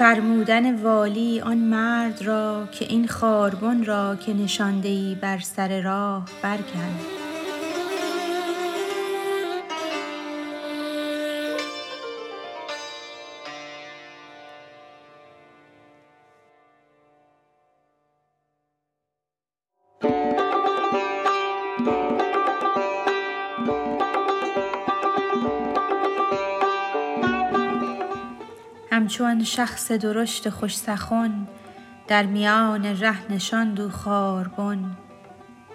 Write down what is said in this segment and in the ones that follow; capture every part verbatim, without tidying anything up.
فرمودن والی آن مرد را که این خاربان را که نشانده‌ای بر سر راه برکن. چون شخص درشت خوش سخن در میان ره نشاند و خاربان،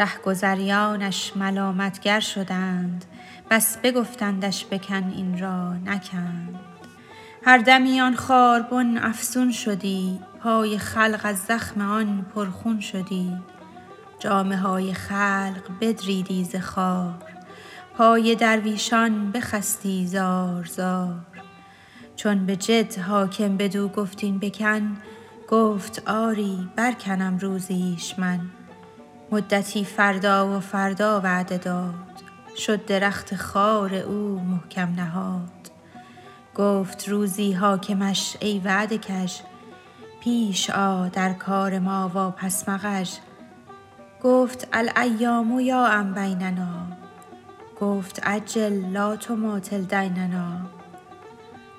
رهگذریانش ملامتگر شدند، بس بگفتندش بکن این را نکند. هر دمی آن خاربان افسون شدی، پای خلق از زخم آن پرخون شدی. جامه های خلق بدریدی ز خار، پای درویشان بخستی زار زار. چون به جد حاکم بدو گفتین بکن، گفت آری برکنم روزیش من. مدتی فردا و فردا وعده داد، شد درخت خار او محکم نهاد. گفت روزی حاکمش ای وعده کش، پیش آ در کار ما و پس مغش. گفت الایام یا ام بیننا، گفت عجل لا تماطل دیننا.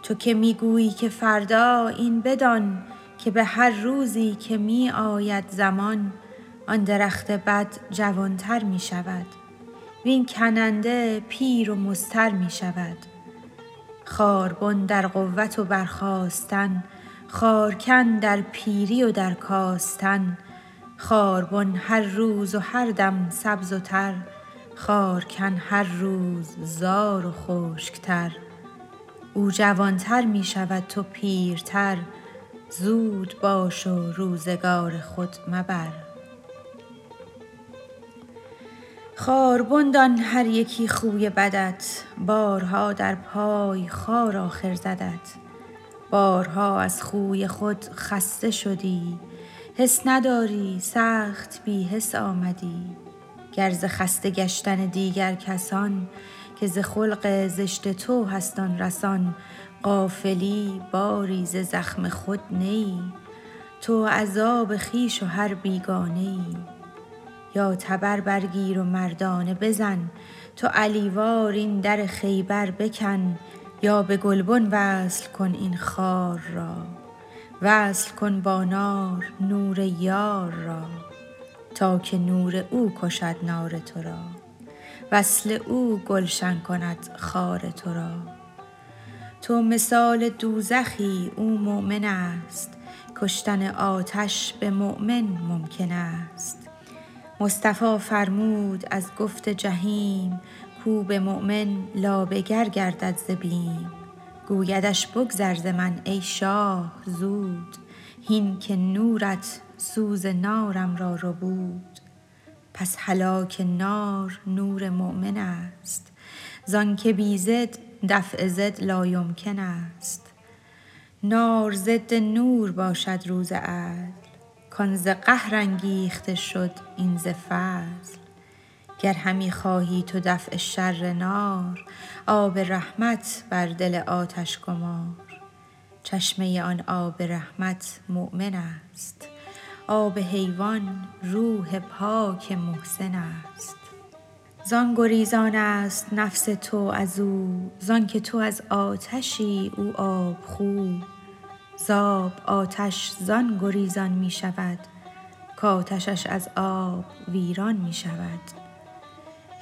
تو که میگویی که فردا، این بدان که به هر روزی که می آید زمان، آن درخت بد جوانتر می شود، وین کننده پیر و مضطر می شود. خاربن در قوت و برخاستن، خارکن در پیری و در کاستن. خاربن هر روز و هر دم سبز و تر، خارکن هر روز زار و خشکتر. او جوانتر می شود تو پیرتر، زود باش و روزگار خود مبر. خاربن دان هر یکی خوی بدت، بارها در پای خار آخر زدت. بارها از خوی خود خسته شدی، حس نداری سخت بی حس آمدی. گر ز خسته گشتن دیگر کسان، که ز خلق زشت تو هستان رسان. غافلی باری ز زخم خود نی، تو عذاب خویش و هر بیگانه ای. یا تبر برگیر و مردانه بزن، تو علیوار این در خیبر بکن. یا به گلبن وصل کن این خار را، وصل کن با نار نور یار را. تا که نور او کشد نار تو را، وصل او گلشن کند خار تو را. تو مثال دوزخی، او مؤمن است، کشتن آتش به مؤمن ممکن است. مصطفی فرمود از گفت جهیم، کو به مؤمن لابگر گردد ز بیم. گویدش بگذر ز من ای شاه زود، هین که نورت سوز نارم را ربود. پس هلاک نار نور مؤمن است، زان که بی ضد دفع ضد لایمکن است. نار ضد نور باشد روز عدل، کان ز قهر انگیخته شد این ز فضل. گر همی خواهی تو دفع شر نار، آب رحمت بر دل آتش گمار. چشمه آن آب رحمت مؤمن است، آب حیوان روح پاک محسن است. زان گریزان است نفس تو از او، زان که تو از آتشی او آب خو. زاب آتش زان گریزان می شود، کاتشش از آب ویران می شود.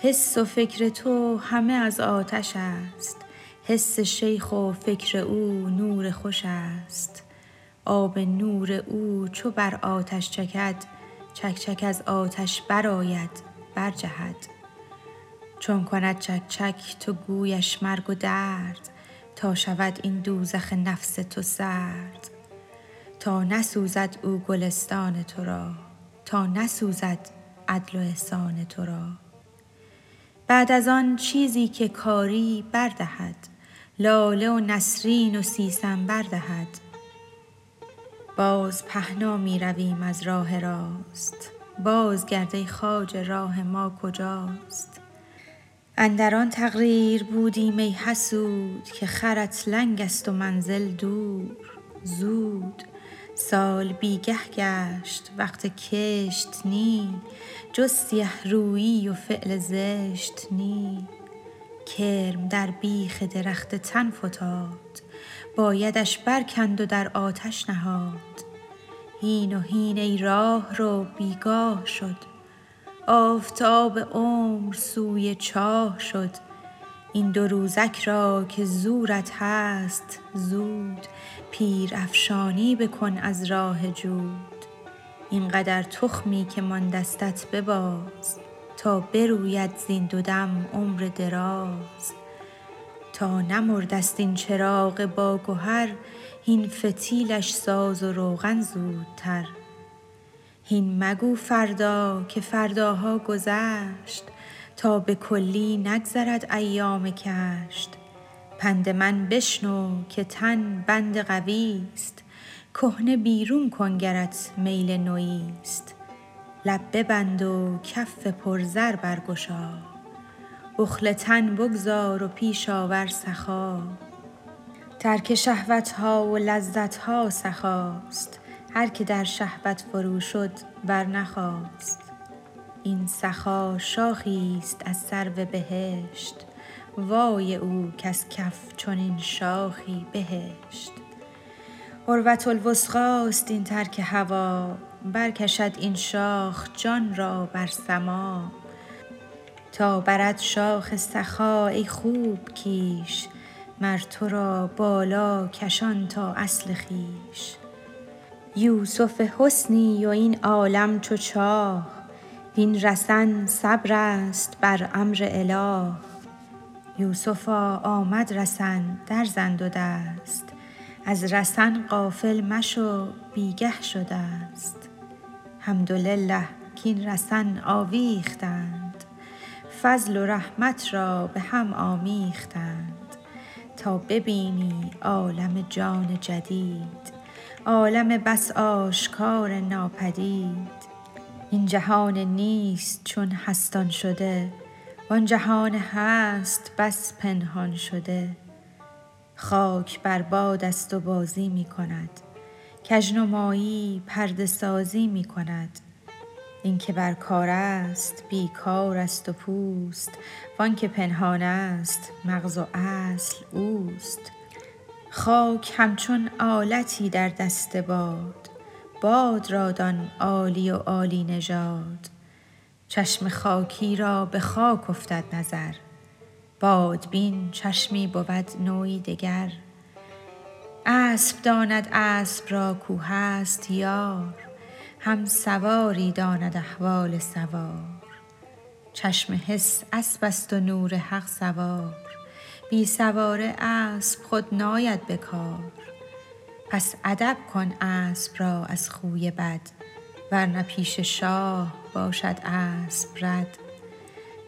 حس و فکر تو همه از آتش است، حس شیخ و فکر او نور خوش است. آب نور او چو بر آتش چکد، چک چک از آتش براید برجهد. چون کند چک چک تو گویش مرگ و درد، تا شود این دوزخ نفس تو سرد. تا نسوزد او گلستان تو را، تا نسوزد عدل و احسان تو را. بعد از آن چیزی که کاری بردهد، لاله و نسرین و سیسن بردهد. باز پهنا می رویم از راه راست، باز گرده خواجه راه ما کجاست. اندر آن تقریر بودیم ای حسود، که خرت لنگ است و منزل دور. زود سال بیگه گشت وقت کشت نی، جز سیه رویی و فعل زشت نی. کرم در بیخ درخت تن فتاد، بایدش برکند و در آتش نهاد. هین و هین ای راه رو بیگاه شد، آفتاب عمر سوی چاه شد. این دو روزک را که زورت هست زود، پیر افشانی بکن از راه جود. اینقدر تخمی که من دستت بباز، تا بروید زین دو دم عمر دراز. تا نمردست این چراغ با گوهر، هین فتیلش ساز و روغن زودتر. هین مگو فردا که فرداها گذشت، تا به کلی نگذرد ایام کشت. پند من بشنو که تن بند قویست، کهنه بیرون کن گرت میل نویست. لب ببند و کف پرزر برگشا، بخل تن بگذار و پیش آور سخا. ترک شهوت‌ها و لذت‌ها سخاست، هر که در شهوت فرو شد بر نخواست. این سخا شاخیست از سرو بهشت، وای او کس کف چنین شاخی بهشت. عروة الوثقاست این ترک هوا، برکشد این شاخ جان را بر سما. تا برد شاخ سخا ای خوب کیش، مر تو را بالا کشان تا اصل خویش. یوسف حسنی و این عالم چو چاه، وین رسن صبر است بر امر اله. یوسفا آمد رسن در زن دو دست، از رسن غافل مشو بیگه شده است. حمدلله کین رسن آویختند، فضل و رحمت را به هم آمیختند. تا ببینی عالم جان جدید، عالم بس آشکار ناپدید. این جهان نیست چون هستان شده، وان جهان هست بس پنهان شده. خاک بر باد است و بازی می کند، کژنمایی پرده سازی می کند. این که بر کار است بیکار است و پوست، وان که پنهان است مغز و اصل اوست. خاک همچون آلتی در دست باد، باد را دان عالی و عالی نژاد. چشم خاکی را به خاک افتد نظر، بادبین چشمی بود نوعی دگر. اسب داند اسب را کو هست یار، هم سواری داند احوال سوار. چشم حس اسب است و نور حق سوار، بی سواره اسب خود ناید به کار. پس ادب کن اسب را از خوی بد، ورنه پیش شاه باشد اسب رد.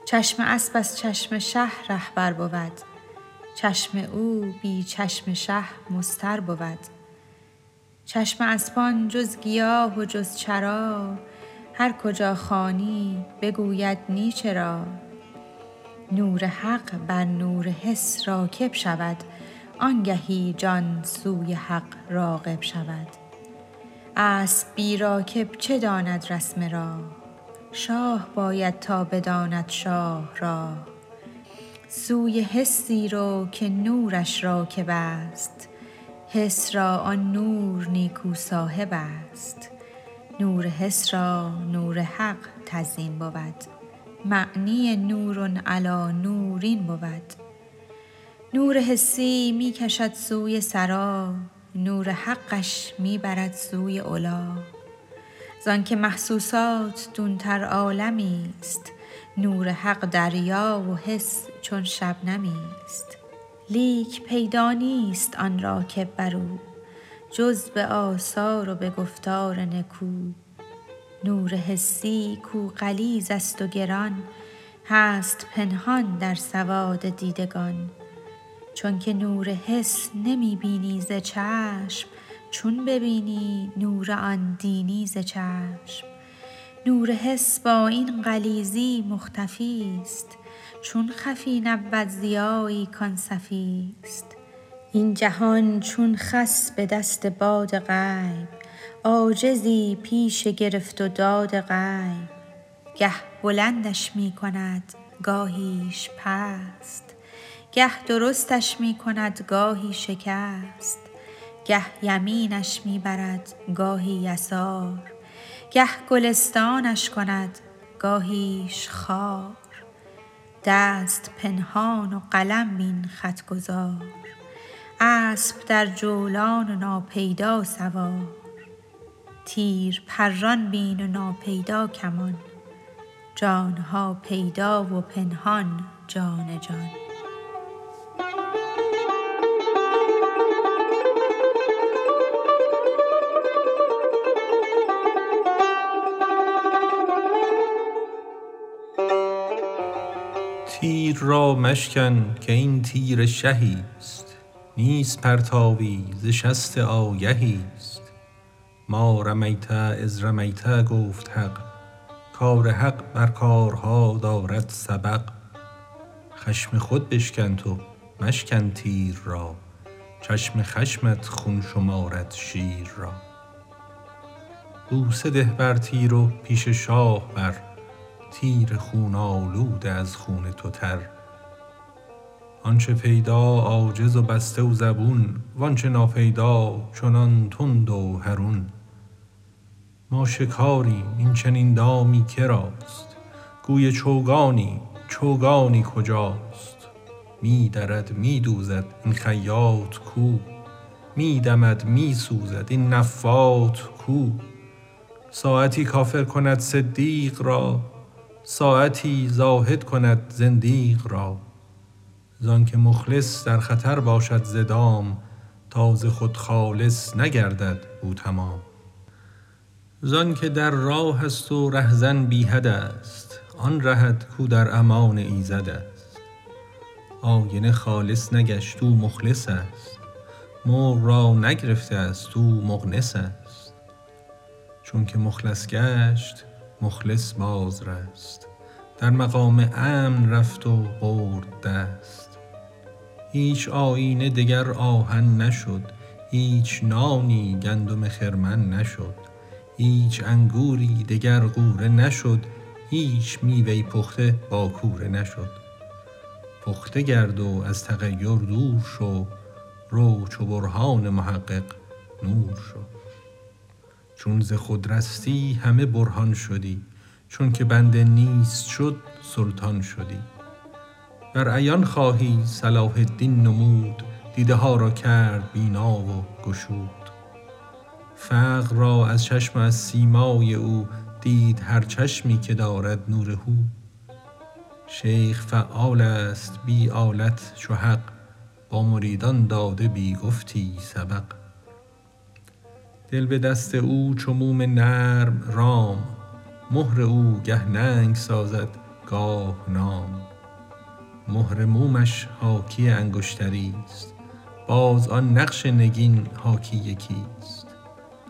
چشم اسب از چشم شه رهبر بود، چشم او بی چشم شه مستر بود. چشم اسبان جز گیاه و جز چرا، هر کجا خوانی بگوید نی چرا. نور حق بر نور حس راکب شود، آنگهی جان سوی حق راغب شود. اسب بی راکب چه داند رسم راه، شاه باید تا بداند شاه را. سوی حسی رو که نورش راکب است، حس را آن نور نیکو صاحب است. نور حس را نور حق تزیین بود، معنی نورن علی نورین بود. نور حسی می کشد سوی سرا، نور حقش می برد سوی علا. زان که محسوسات دونتر عالمی است، نور حق دریا و حس چون شبنمی است. لیک پیدا نیست آن راکب بر او، جز به آثار و به گفتار نکو. نور حسی کو غلیظ است و گران، هست پنهان در سواد دیدگان. چون که نور حس نمی بینی ز چشم، چون ببینی نور آن دینی ز چشم. نور حس با این غلیظی مختفی است، چون خفی نبود ضیایی کان صفی است. این جهان چون خس به دست باد غیب، عاجزی پیش گرفت و داد غیب. گه بلندش می کند گاهیش پست، گه درستش می کند گاهی شکست. گه یمینش می برد گاهی یسار، گه گلستانش کند گاهیش خار. دست پنهان و قلم بین خط گذار، اسب در جولان و ناپیدا سوار. تیر پران بین و ناپیدا کمان، جانها پیدا و پنهان جان جان. تیر را مشکن که این تیر شهیست، نیست پرتابی ز شست آگهیست. ما رمیت از رمیت گفت حق، کار حق بر کارها دارد سبق. خشم خود بشکن تو مشکن تیر را، چشم خشمت خون شمارد شیر را. بوسه ده بر تیر و پیش شاه بر، تیر خون آلود از خون تو تر. آنچه پیدا عاجز و بسته و زبون، وانچه ناپیدا چنان تند و هرون. ما شکاریم این چنین دامی کراست، گوی چوگانی چوگانی کجاست. می درد می دوزد این خیاط کو، می دمد می سوزد این نفاط کو. ساعتی کافر کند صدیق را، ساعتی زاهد کند زندیق را. زان که مخلص در خطر باشد زدام، تاز خود خالص نگردد او تمام. زان که در راه است و رهزن بیهد است، آن رهد کو در امان ایزد است. آینه خالص نگشت او مخلص است، مرغ را نگرفته است او مغنس است. چون که مخلص گشت مخلص باز رست، در مقام امن رفت و برد دست. هیچ آینه دگر آهن نشد، هیچ نانی گندم خرمن نشد. هیچ انگوری دگر قوره نشد، هیچ میوه‌ای پخته با کوره نشد. پخته گرد و از تغیر دور شو، رو چو برهان محقق نور شو. چون ز خود رستی همه برهان شدی، چون که بنده نیست شد سلطان شدی. بر عیان خواهی صلاح الدین نمود، دیده ها را کرد بینا و گشود. فقر را از چشم از سیمای او، دید هر چشمی که دارد نور هو. شیخ فعال است بی آلت چو حق، با مریدان داده بی گفتی سبق. دل به دست او چو موم نرم رام، مهر او گه ننگ سازد گاه نام. مهر مومش حاکی انگشتری است، باز آن نقش نگین حاکی یکیست.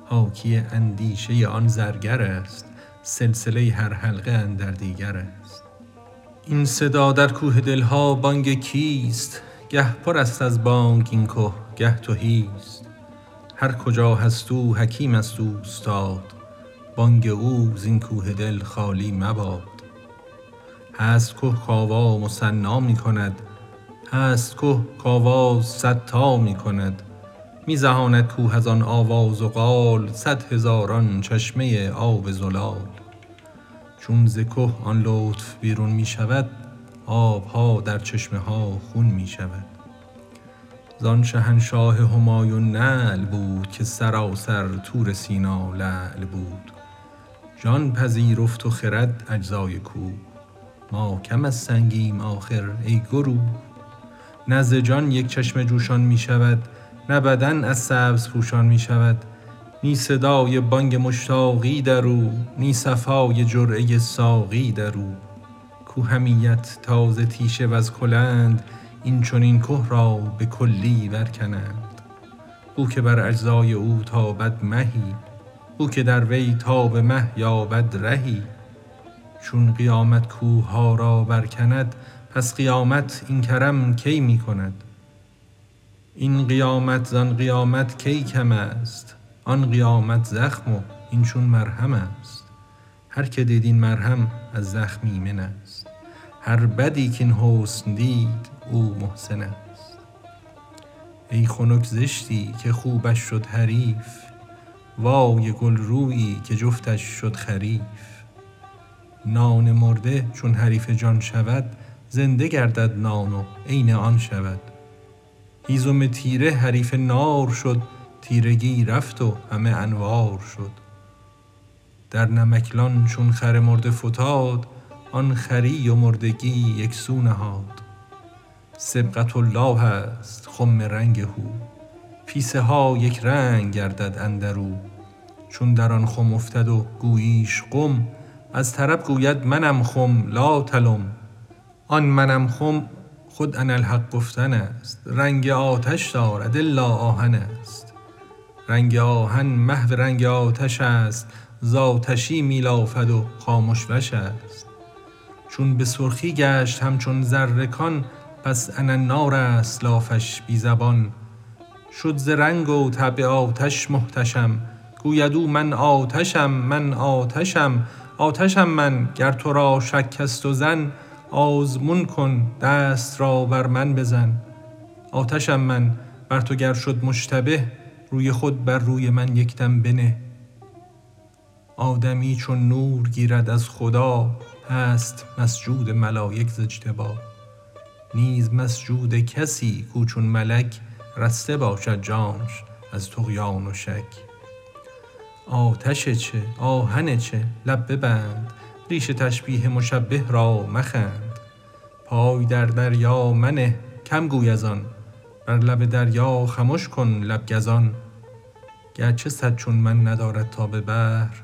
حاکی اندیشه آن زرگر است، سلسله هر حلقه اندر دیگر است. این صدا در کوه دلها بانگ کیست؟ گه پر است از بانگ این کوه گه تهیست. هر کجا هست او حکیم است او استاد، بانگ او زین کوه دل خالی مباد. هست کوه کاوا مصنع می کند، هست کوه کاوا ستا می کند. می زهاند کوه از آن آواز و قال، صد هزاران چشمه آب زلال. چون ز کوه آن لطف بیرون می شود، آبها در چشمه ها خون می شود. زان شهنشاه همایون نعل بود، که سراسر تور سینا لعل بود. جان پذیرفت و خرد اجزای کوه، ما کم از سنگیم آخر ای گرو. نزد جان یک چشم جوشان می شود، نه بدن از سبز پوشان می شود. نی صدای بانگ مشتاقی درو، نی صفای جرعه ساقی درو. کوه همیت تازه تیشه و از کلند، این چنین کوه را به کلی برکنند. او که بر اجزای او تابد مهی، او که در وی تاب مه یابد رهی. چون قیامت کوه ها را برکند، پس قیامت این کرم کی می کند؟ این قیامت زان قیامت کی کم است، آن قیامت زخم و این چون مرهم است. هر که دید این مرهم از زخم ایمن است، هر بدی که این حسن دید او محسن است. ای خنک زشتی که خوبش شد حریف، وای گل رویی که جفتش شد خریف. نان مرده چون حریف جان شود، زنده گردد نان و عین آن شود. هیزم تیره حریف نار شد، تیرگی رفت و همه انوار شد. در نمکلان چون خر مرده فتاد، آن خری و مردگی یک سو نهاد. سبقت الله است خم رنگ هو، پیسه ها یک رنگ گردد اندرو. چون در آن خم افتد و گوییش قم، از طرب گوید منم خم لا تلم. آن منم خم خود انالحق گفتن است، رنگ آتش دارد الا آهن است. رنگ آهن محو رنگ آتش است، زاتشی میلافد و خاموش وش است. چون به سرخی گشت همچون زرکان، پس انالنار است لافش بی زبان. شد ز رنگ و طبع آتش محتشم، گوید او من آتشم من آتشم. آتشم من گر تو را شک است و زن، آزمون کن دست را بر من بزن. آتشم من بر تو گر شد مشتبه، روی خود بر روی من یکدم بنه. آدمی چون نور گیرد از خدا، هست مسجود ملائک ز اجتبا. نیز مسجود کسی کو چون ملک، رسته باشد جانش از طغیان و شک. آتش چه آهن چه لب ببند، ریش تشبیه مشبه را مخند. پای در دریا منه کم گوی از آن، بر لب دریا خموش کن لب گزان. گرچه صد چون من ندارد تا به بحر،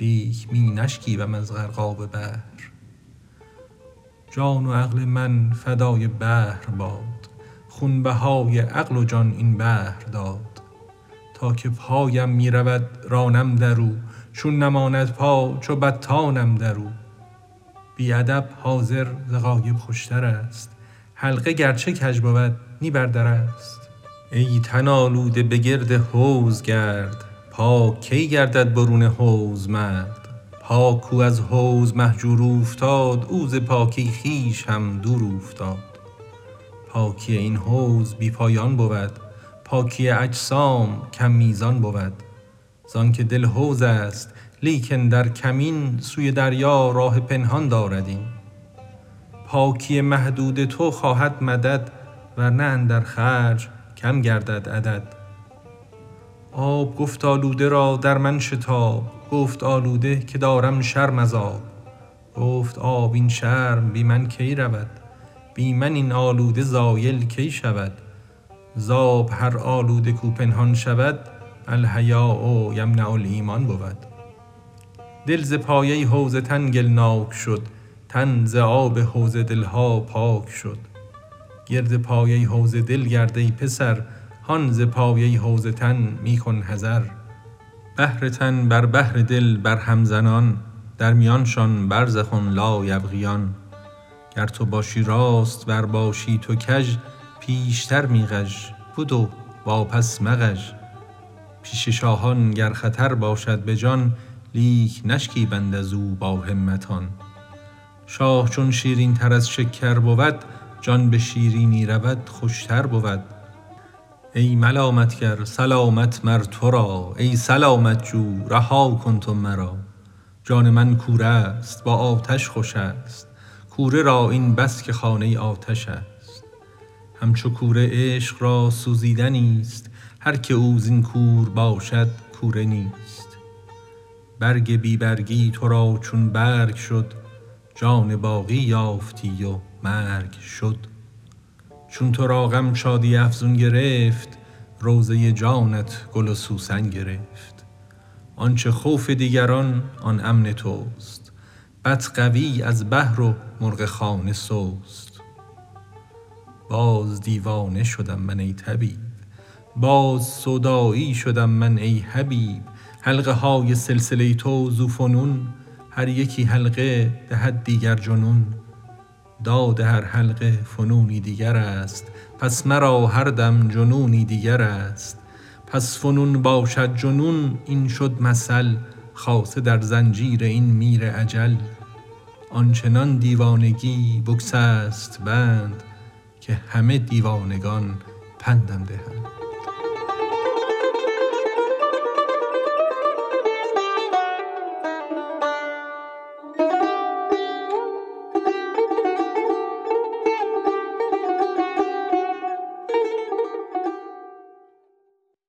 لیک می نشکیبم از غرقاب بحر. جان و عقل من فدای بحر باد، خونبهای عقل و جان این بحر داد. تا که پایم می رود رانم درو، چون نماند پا چو بطانم درو. بی ادب حاضر ز غایب خوشتر است، حلقه گرچه کج بود نی بر در است. ای تن آلوده به گرد حوض گرد، پاک کی گردد برون حوض مرد. پاک کو از حوض مهجور افتاد، او ز پاکی خویش هم دور افتاد. پاکی این حوض بی پایان بود، پاکی اجسام کم میزان بود. زان که دل حوض است لیکن در کمین، سوی دریا راه پنهان دارد این. پاکی محدود تو خواهد مدد، ورنه اندر خرج کم گردد عدد. آب گفت آلوده را در من شتاب، گفت آلوده که دارم شرم از آب. گفت آب این شرم بی من کی رود، بی من این آلوده زایل کی شود. زاب هر آلوده کو پنهان شود، الحیاء یمنع الایمان بود. دل ز پایه حوض تن گلناک شد، تن ز آب حوض دلها پاک شد. گرد پایه حوض دل گرد ای پسر، هان ز پایه حوض تن می کن حذر. بحر تن بر بحر دل بر هم زنان، در میانشان برزخ لا یبغیان. گر تو باشی راست ور باشی تو کژ، پیشتر می غژ بدو واپس مغژ. پیش شاهان گر خطر باشد به جان، لیک نشکیبند از او با همتان. شاه چون شیرین تر از شکر بود، جان به شیرینی رود خوشتر بود. ای ملامتگر سلامت مر تو را، ای سلامت جو رها کن تو مرا. جان من کوره است با آتش خوش است، کوره را این بس که خانه آتش است. همچو کوره عشق را سوزیدنی است، هر که او زین کور باشد کوره نیست. برگ بی برگی تو را چون برگ شد، جان باقی یافتی و مرگ شد. چون تو را غم شادی افزون گرفت، روزه جانت گل و سوسن گرفت. آنچه خوف دیگران آن امن توست، بط قوی از بحر و مرغ خانه سوست. باز دیوانه شدم من ای طبیب، باز سودایی شدم من ای حبیب. حلقه های سلسله تو ذوفنون، هر یکی حلقه دهد دیگر جنون. داد هر حلقه فنونی دیگر است، پس مرا هر دم جنونی دیگر است. پس فنون باشد جنون، این شد مثل خاصه در زنجیر این میر اجل. آنچنان دیوانگی بگسست بند، که همه دیوانگان پندم دهند.